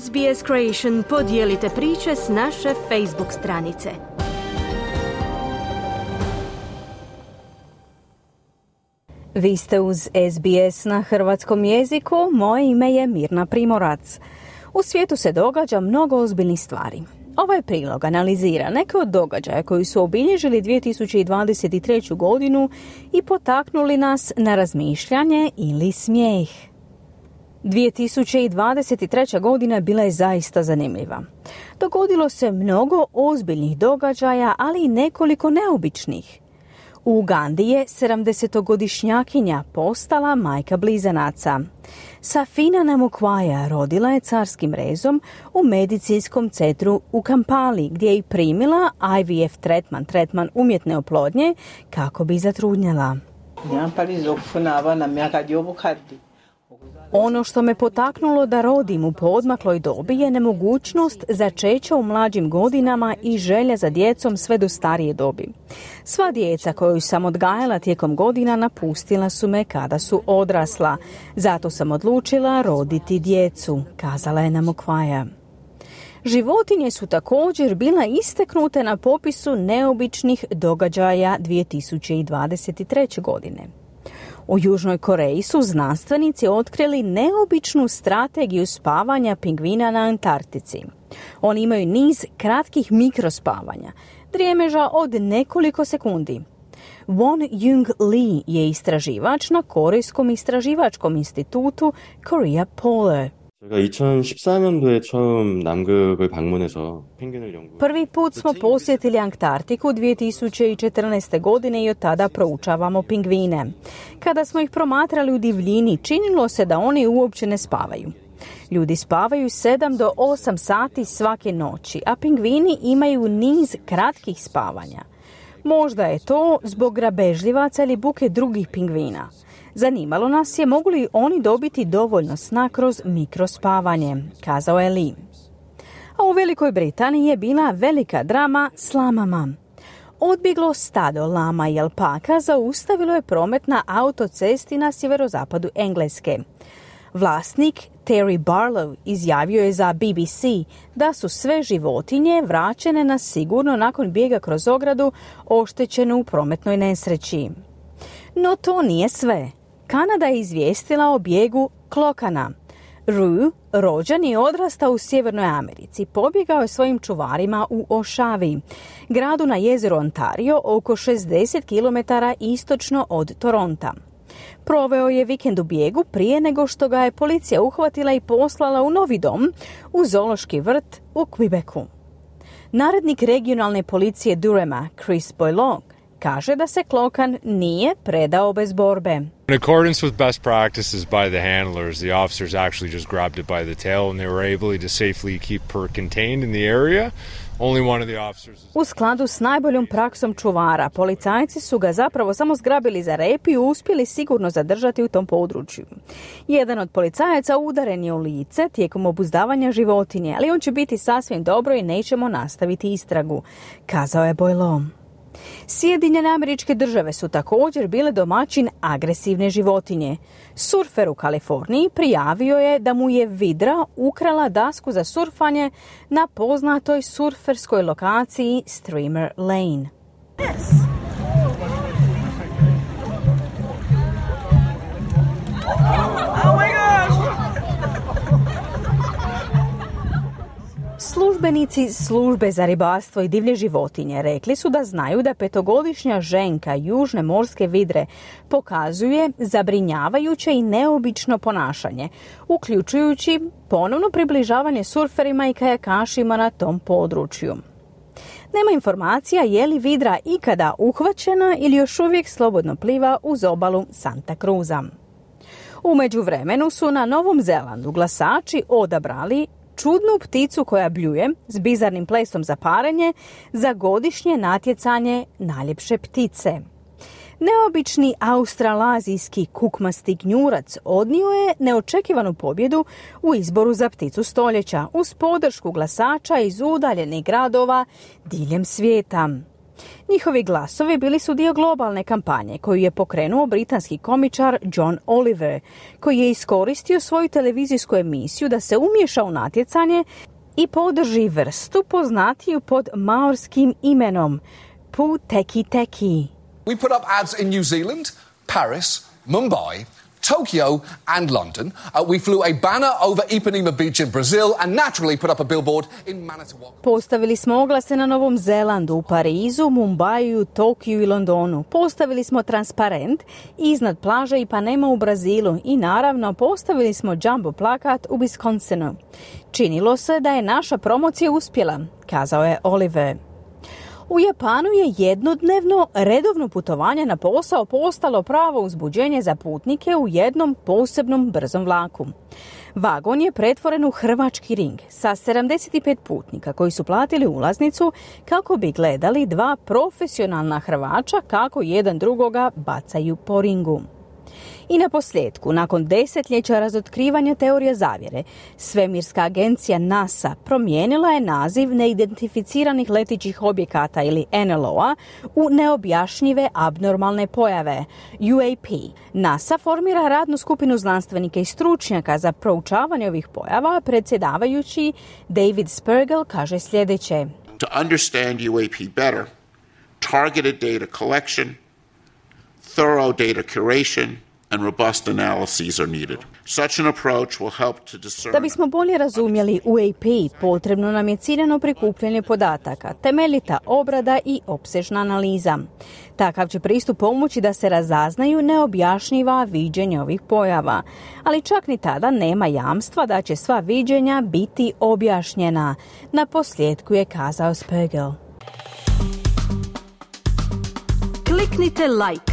SBS Creation podijelite priče s naše Facebook stranice. Vi ste uz SBS na hrvatskom jeziku, moje ime je Mirna Primorac. U svijetu se događa mnogo ozbiljnih stvari. Ovaj prilog analizira neke od događaja koji su obilježili 2023. godinu i potaknuli nas na razmišljanje ili smijeh. 2023. godina bila je zaista zanimljiva. Dogodilo se mnogo ozbiljnih događaja, ali i nekoliko neobičnih. U Ugandi je 70-godišnjakinja postala majka blizanaca. Safina Namukvaja rodila je carskim rezom u medicinskom centru u Kampali, gdje je primila IVF tretman umjetne oplodnje, kako bi zatrudnjela. Ono što me potaknulo da rodim u poodmakloj dobi je nemogućnost začeća u mlađim godinama i želja za djecom sve do starije dobi. Sva djeca koju sam odgajala tijekom godina napustila su me kada su odrasla. Zato sam odlučila roditi djecu, kazala je Namukvaja. Životinje su također bila istaknute na popisu neobičnih događaja 2023. godine. U Južnoj Koreji su znanstvenici otkrili neobičnu strategiju spavanja pingvina na Antarktici. Oni imaju niz kratkih mikrospavanja, drjemeža od nekoliko sekundi. Won Jung Lee je istraživač na Korejskom istraživačkom institutu Korea Polar. Prvi put smo posjetili Antarktiku 2014. godine i od tada proučavamo pingvine. Kada smo ih promatrali u divljini, činilo se da oni uopće ne spavaju. Ljudi spavaju 7 do 8 sati svake noći, a pingvini imaju niz kratkih spavanja. Možda je to zbog grabežljivaca ili buke drugih pingvina. Zanimalo nas je mogu li oni dobiti dovoljno sna kroz mikrospavanje, kazao je Lee. A u Velikoj Britaniji je bila velika drama s lamama. Odbjeglo stado lama i alpaka zaustavilo je promet na autocesti na sjeverozapadu Engleske. Vlasnik Terry Barlow izjavio je za BBC da su sve životinje vraćene na sigurno nakon bijega kroz ogradu oštećenu u prometnoj nesreći. No to nije sve. Kanada je izvijestila o bijegu klokana. Rue, rođen i odrastao u Sjevernoj Americi, pobjegao je svojim čuvarima u Oshawi, gradu na jezeru Ontario oko 60 km istočno od Toronta. Proveo je vikend u bijegu prije nego što ga je policija uhvatila i poslala u novi dom u zoološki vrt u Quebecu. Narednik regionalne policije Durhama, Chris Boylog, kaže da se klokan nije predao bez borbe. In accordance with best practices by the handlers, the officers actually just grabbed it by the tail and they were able to safely keep her contained in the area. Only one of the officers. U skladu s najboljom praksom čuvara, policajci su ga zapravo samo zgrabili za rep i uspjeli sigurno zadržati u tom području. Jedan od policajaca udaren je u lice tijekom obuzdavanja životinje, ali on će biti sasvim dobro i nećemo nastaviti istragu, kazao je Boylom. Sjedinjene Američke Države su također bile domaćin agresivne životinje. Surfer u Kaliforniji prijavio je da mu je vidra ukrala dasku za surfanje na poznatoj surferskoj lokaciji Streamer Lane. Službenici službe za ribarstvo i divlje životinje rekli su da znaju da 5-godišnja ženka južne morske vidre pokazuje zabrinjavajuće i neobično ponašanje, uključujući ponovno približavanje surferima i kajakašima na tom području. Nema informacija je li vidra ikada uhvaćena ili još uvijek slobodno pliva uz obalu Santa Cruza. U međuvremenu su na Novom Zelandu glasači odabrali čudnu pticu koja bljuje s bizarnim plesom za parenje za godišnje natjecanje najljepše ptice. Neobični australazijski kukmasti gnjurac odnio je neočekivanu pobjedu u izboru za pticu stoljeća uz podršku glasača iz udaljenih gradova diljem svijeta. Njihovi glasovi bili su dio globalne kampanje koju je pokrenuo britanski komičar John Oliver, koji je iskoristio svoju televizijsku emisiju da se umješa u natjecanje i podrži vrstu poznatiju pod maorskim imenom Pūteki Tekei. We put up ads in New Zealand, Paris, Mumbai, Tokyo and London. We flew a banner over Ipanema beach in Brazil and naturally put up a billboard in Manitowoc. Postavili smo oglase na Novom Zelandu, u Parizu, Mumbaju, Tokiju i Londonu. Postavili smo transparent iznad plaže Ipanema u Brazilu i naravno postavili smo jumbo plakat u Wisconsinu. Činilo se da je naša promocija uspjela, kazao je Oliver. U Japanu je jednodnevno redovno putovanje na posao postalo pravo uzbuđenje za putnike u jednom posebnom brzom vlaku. Vagon je pretvoren u hrvački ring sa 75 putnika koji su platili ulaznicu kako bi gledali dva profesionalna hrvača kako jedan drugoga bacaju po ringu. I na posljedku, nakon desetljeća razotkrivanja teorije zavjere, svemirska agencija NASA promijenila je naziv neidentificiranih letićih objekata ili NLO-a u neobjašnjive abnormalne pojave, UAP. NASA formira radnu skupinu znanstvenika i stručnjaka za proučavanje ovih pojava, predsjedavajući David Spergel kaže sljedeće. To understand UAP better, targeted data collection, thorough data curation, and robust analyses are needed. Such an approach will help to discern. Da bismo bolje razumjeli UAP, potrebno nam je ciljano prikupljanje podataka, temeljita obrada i opsežna analiza. Takav će pristup pomoći da se razaznaju neobjašnjiva viđenja ovih pojava, ali čak ni tada nema jamstva da će sva viđenja biti objašnjena. Na posljedku je kazao Spergel. Kliknite like,